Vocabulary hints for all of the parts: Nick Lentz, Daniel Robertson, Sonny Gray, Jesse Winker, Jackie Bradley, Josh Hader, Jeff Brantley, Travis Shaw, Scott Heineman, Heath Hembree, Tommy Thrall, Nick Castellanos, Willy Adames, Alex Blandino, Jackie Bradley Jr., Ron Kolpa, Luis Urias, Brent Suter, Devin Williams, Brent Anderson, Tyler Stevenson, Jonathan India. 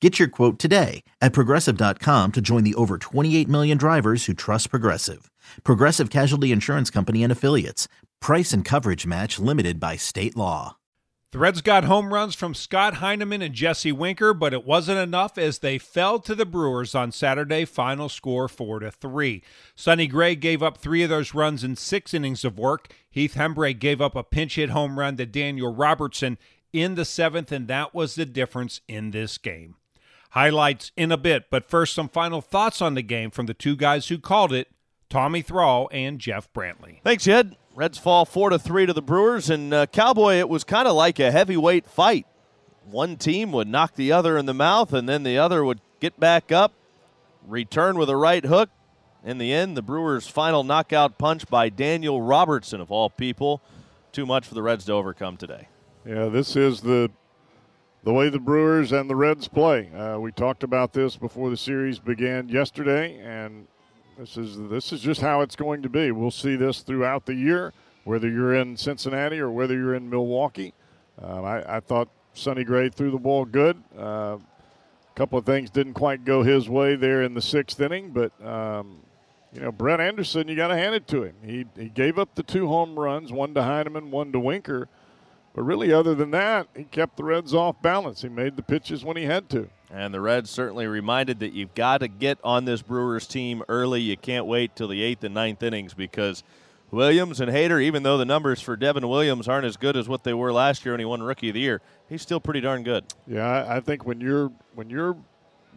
Get your quote today at Progressive.com to join the over 28 million drivers who trust Progressive. Progressive Casualty Insurance Company and Affiliates. Price and coverage match limited by state law. The Reds got home runs from Scott Heineman and Jesse Winker, but it wasn't enough as they fell to the Brewers on Saturday, final score 4-3. Sonny Gray gave up three of those runs in six innings of work. Heath Hembree gave up a pinch hit home run to Daniel Robertson in the seventh, and that was the difference in this game. Highlights in a bit, but first some final thoughts on the game from the two guys who called it, Tommy Thrall and Jeff Brantley. Thanks, Ed. Reds fall 4-3 to the Brewers, and Cowboy, it was kind of like a heavyweight fight. One team would knock the other in the mouth, and then the other would get back up, return with a right hook. In the end, the Brewers' final knockout punch by Daniel Robertson, of all people. Too much for the Reds to overcome today. Yeah, this is the way the Brewers and the Reds play. We talked about this before the series began yesterday, and this is just how it's going to be. We'll see this throughout the year, whether you're in Cincinnati or whether you're in Milwaukee. I thought Sonny Gray threw the ball good. A couple of things didn't quite go his way there in the sixth inning, but Brent Anderson, you got to hand it to him. He gave up the two home runs, one to Heineman, one to Winker. But really, other than that, he kept the Reds off balance. He made the pitches when he had to. And the Reds certainly reminded that you've got to get on this Brewers team early. You can't wait till the 8th and 9th innings because Williams and Hader, even though the numbers for Devin Williams aren't as good as what they were last year when he won Rookie of the Year, he's still pretty darn good. Yeah, I think when you're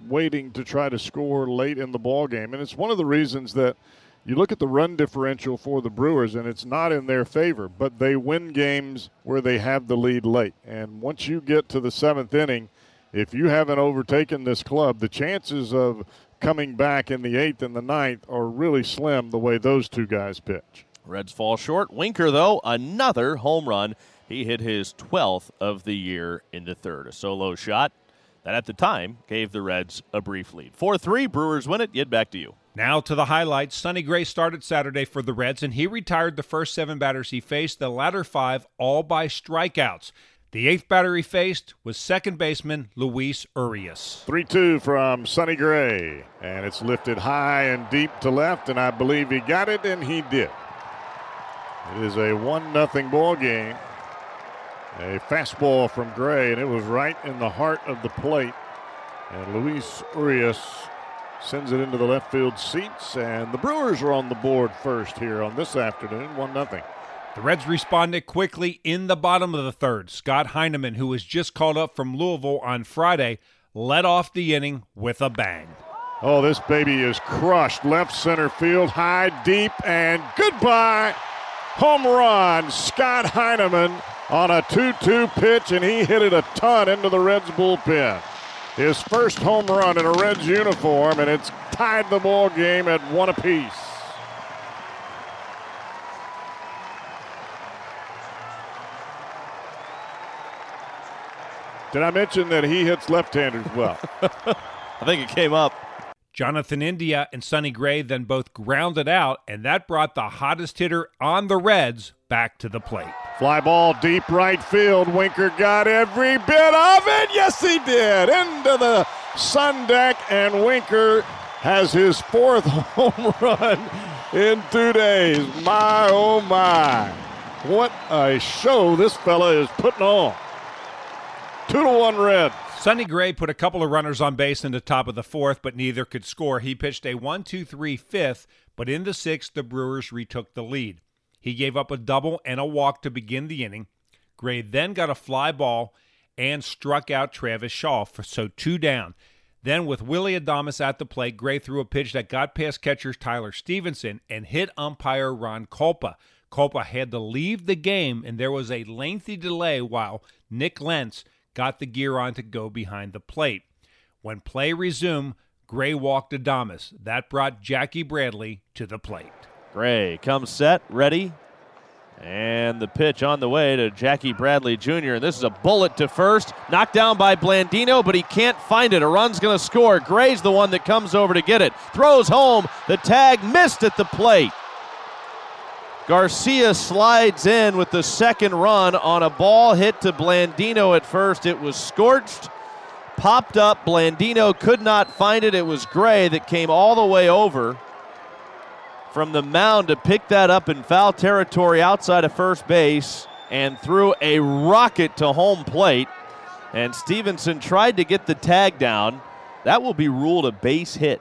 waiting to try to score late in the ballgame, and it's one of the reasons that you look at the run differential for the Brewers, and it's not in their favor, but they win games where they have the lead late. And once you get to the seventh inning, if you haven't overtaken this club, the chances of coming back in the eighth and the ninth are really slim the way those two guys pitch. Reds fall short. Winker, though, another home run. He hit his 12th of the year into third. A solo shot that at the time gave the Reds a brief lead. 4-3, Brewers win it. Yet back to you. Now to the highlights. Sonny Gray started Saturday for the Reds, and he retired the first seven batters he faced, the latter five all by strikeouts. The eighth batter he faced was second baseman Luis Urias. 3-2 from Sonny Gray, and it's lifted high and deep to left, and I believe he got it, and he did. It is a 1-0 ball game. A fastball from Gray, and it was right in the heart of the plate, and Luis Urias sends it into the left field seats, and the Brewers are on the board first here on this afternoon, 1-0. The Reds responded quickly in the bottom of the third. Scott Heineman, who was just called up from Louisville on Friday, led off the inning with a bang. Oh, this baby is crushed. Left center field, high, deep, and goodbye. Home run, Scott Heineman on a 2-2 pitch, and he hit it a ton into the Reds bullpen. His first home run in a Reds uniform, and it's tied the ball game at one apiece. Did I mention that he hits left-handers well? I think it came up. Jonathan India and Sonny Gray then both grounded out, and that brought the hottest hitter on the Reds back to the plate. Fly ball deep right field. Winker got every bit of it. Yes, he did. Into the sun deck, and Winker has his fourth home run in 2 days. My, oh, my. What a show this fella is putting on. 2-1 Reds. Sonny Gray put a couple of runners on base in the top of the fourth, but neither could score. He pitched a 1-2-3 fifth, but in the sixth, the Brewers retook the lead. He gave up a double and a walk to begin the inning. Gray then got a fly ball and struck out Travis Shaw, so two down. Then with Willy Adames at the plate, Gray threw a pitch that got past catcher Tyler Stevenson and hit umpire Ron Kolpa. Kolpa had to leave the game, and there was a lengthy delay while Nick Lentz got the gear on to go behind the plate. When play resumed, Gray walked Adames. That brought Jackie Bradley to the plate. Gray comes set, ready, And the pitch on the way to Jackie Bradley Jr. And this is a bullet to first. Knocked down by Blandino, but he can't find it. A run's going to score. Gray's the one that comes over to get it. Throws home. The tag missed at the plate. Garcia slides in with the second run on a ball hit to Blandino at first. It was scorched, popped up. Blandino could not find it. It was Gray that came all the way over from the mound to pick that up in foul territory outside of first base and threw a rocket to home plate. And Stevenson tried to get the tag down. That will be ruled a base hit.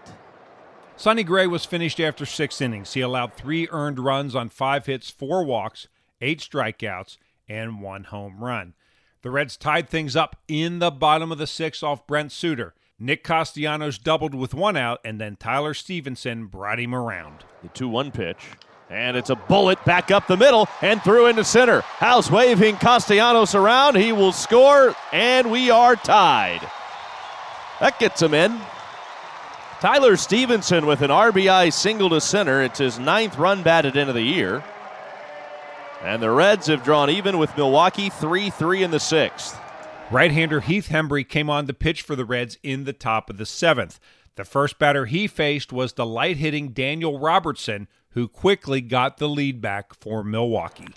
Sonny Gray was finished after 6 innings. He allowed 3 earned runs on 5 hits, 4 walks, 8 strikeouts, and 1 home run. The Reds tied things up in the bottom of the 6th off Brent Suter. Nick Castellanos doubled with 1 out, and then Tyler Stevenson brought him around. The 2-1 pitch, and it's a bullet back up the middle and through into center. House waving Castellanos around. He will score, and we are tied. That gets him in. Tyler Stevenson with an RBI single to center. It's his 9th run batted into the year. And the Reds have drawn even with Milwaukee 3-3 in the 6th. Right-hander Heath Hembree came on the pitch for the Reds in the top of the 7th. The first batter he faced was the light-hitting Daniel Robertson, who quickly got the lead back for Milwaukee.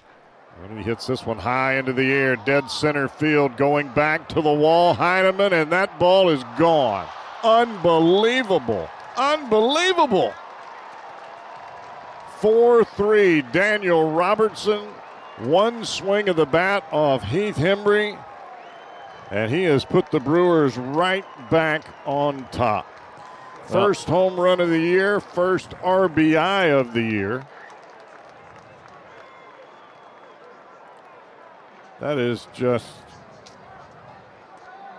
And he hits this one high into the air, dead center field, going back to the wall. Heineman, and that ball is gone. Unbelievable. Unbelievable. 4-3, Daniel Robertson. One swing of the bat off Heath Hembree, and he has put the Brewers right back on top. First home run of the year, first RBI of the year. That is just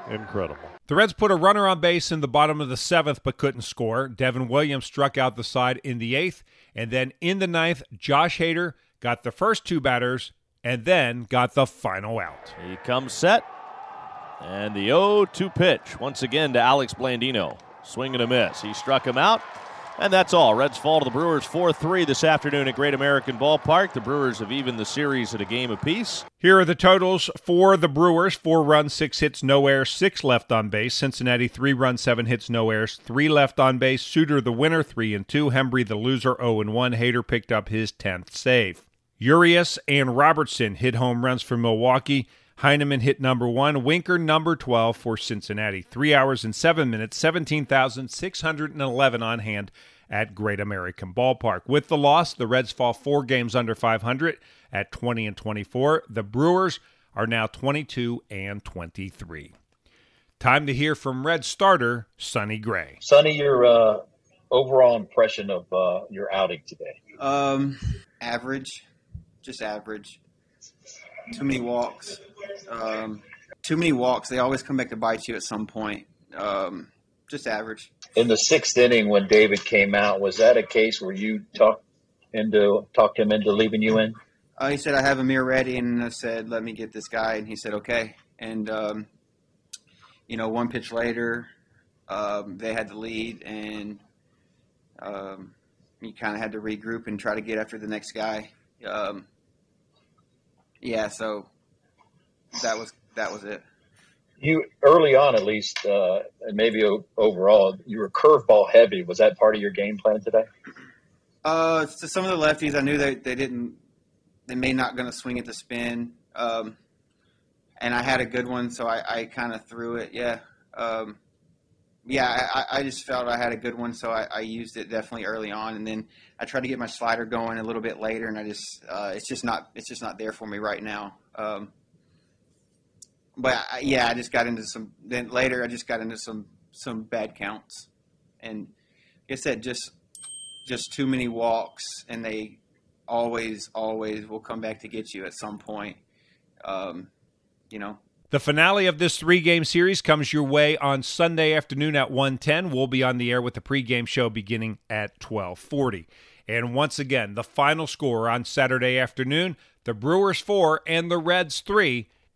incredible. The Reds put a runner on base in the bottom of the 7th but couldn't score. Devin Williams struck out the side in the 8th. And then in the 9th, Josh Hader got the first 2 batters and then got the final out. He comes set. And the 0-2 pitch once again to Alex Blandino. Swing and a miss. He struck him out. And that's all. Reds fall to the Brewers 4-3 this afternoon at Great American Ballpark. The Brewers have evened the series at a game apiece. Here are the totals for the Brewers. 4 runs, 6 hits, no errors, 6 left on base. Cincinnati, 3 runs, 7 hits, no errors, 3 left on base. Suter the winner, 3-2. Hembree the loser, 0-1. Hader picked up his 10th save. Urias and Robertson hit home runs for Milwaukee. Heineman hit number 1, Winker number 12 for Cincinnati. 3 hours and 7 minutes, 17,611 on hand at Great American Ballpark. With the loss, the Reds fall 4 games under 500 at 20-24. The Brewers are now 22-23. Time to hear from Red starter Sonny Gray. Sonny, your overall impression of your outing today? Average, just average. Too many walks. They always come back to bite you at some point. Just average. In the 6th inning when David came out, was that a case where you talked him into leaving you in? He said, I have a mirror ready, and I said, let me get this guy. And he said, okay. And, one pitch later, they had the lead, and you kind of had to regroup and try to get after the next guy. Yeah, so that was it. You early on, at least, and maybe overall, you were curveball heavy. Was that part of your game plan today? To some of the lefties, I knew they may not going to swing at the spin, and I had a good one, so I kind of threw it. I just felt I had a good one, so I used it definitely early on, and then I tried to get my slider going a little bit later, and I just it's just not there for me right now. I just got into some bad counts, and like I said, just too many walks, and they always will come back to get you at some point, The finale of this 3-game series comes your way on Sunday afternoon at 1:10. We'll be on the air with the pregame show beginning at 12:40. And once again, the final score on Saturday afternoon, the Brewers 4 and the Reds 3.